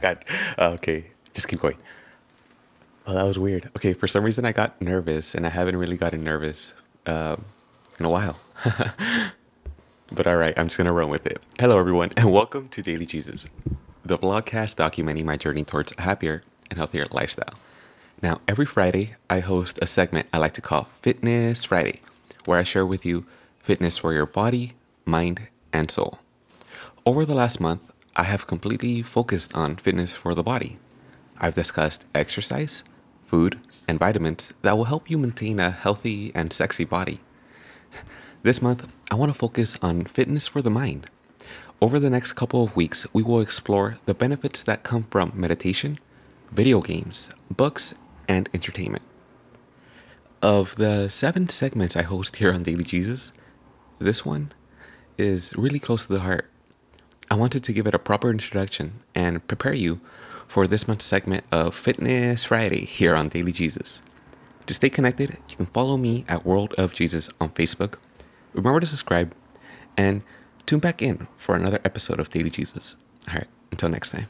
God. Okay, just keep going. Well, that was weird. Okay, for some reason I got nervous, and I haven't really gotten nervous in a while. But all right, I'm just going to run with it. Hello, everyone, and welcome to Daily Jesus, the vlogcast documenting my journey towards a happier and healthier lifestyle. Now, every Friday, I host a segment I like to call Fitness Friday, where I share with you fitness for your body, mind, and soul. Over the last month, I have completely focused on fitness for the body. I've discussed exercise, food, and vitamins that will help you maintain a healthy and sexy body. This month, I want to focus on fitness for the mind. Over the next couple of weeks, we will explore the benefits that come from meditation, video games, books, and entertainment. Of the 7 segments I host here on Daily Jesus, this one is really close to the heart. I wanted to give it a proper introduction and prepare you for this month's segment of Fitness Friday here on Daily Jesus. To stay connected, you can follow me at World of Jesus on Facebook. Remember to subscribe and tune back in for another episode of Daily Jesus. All right, until next time.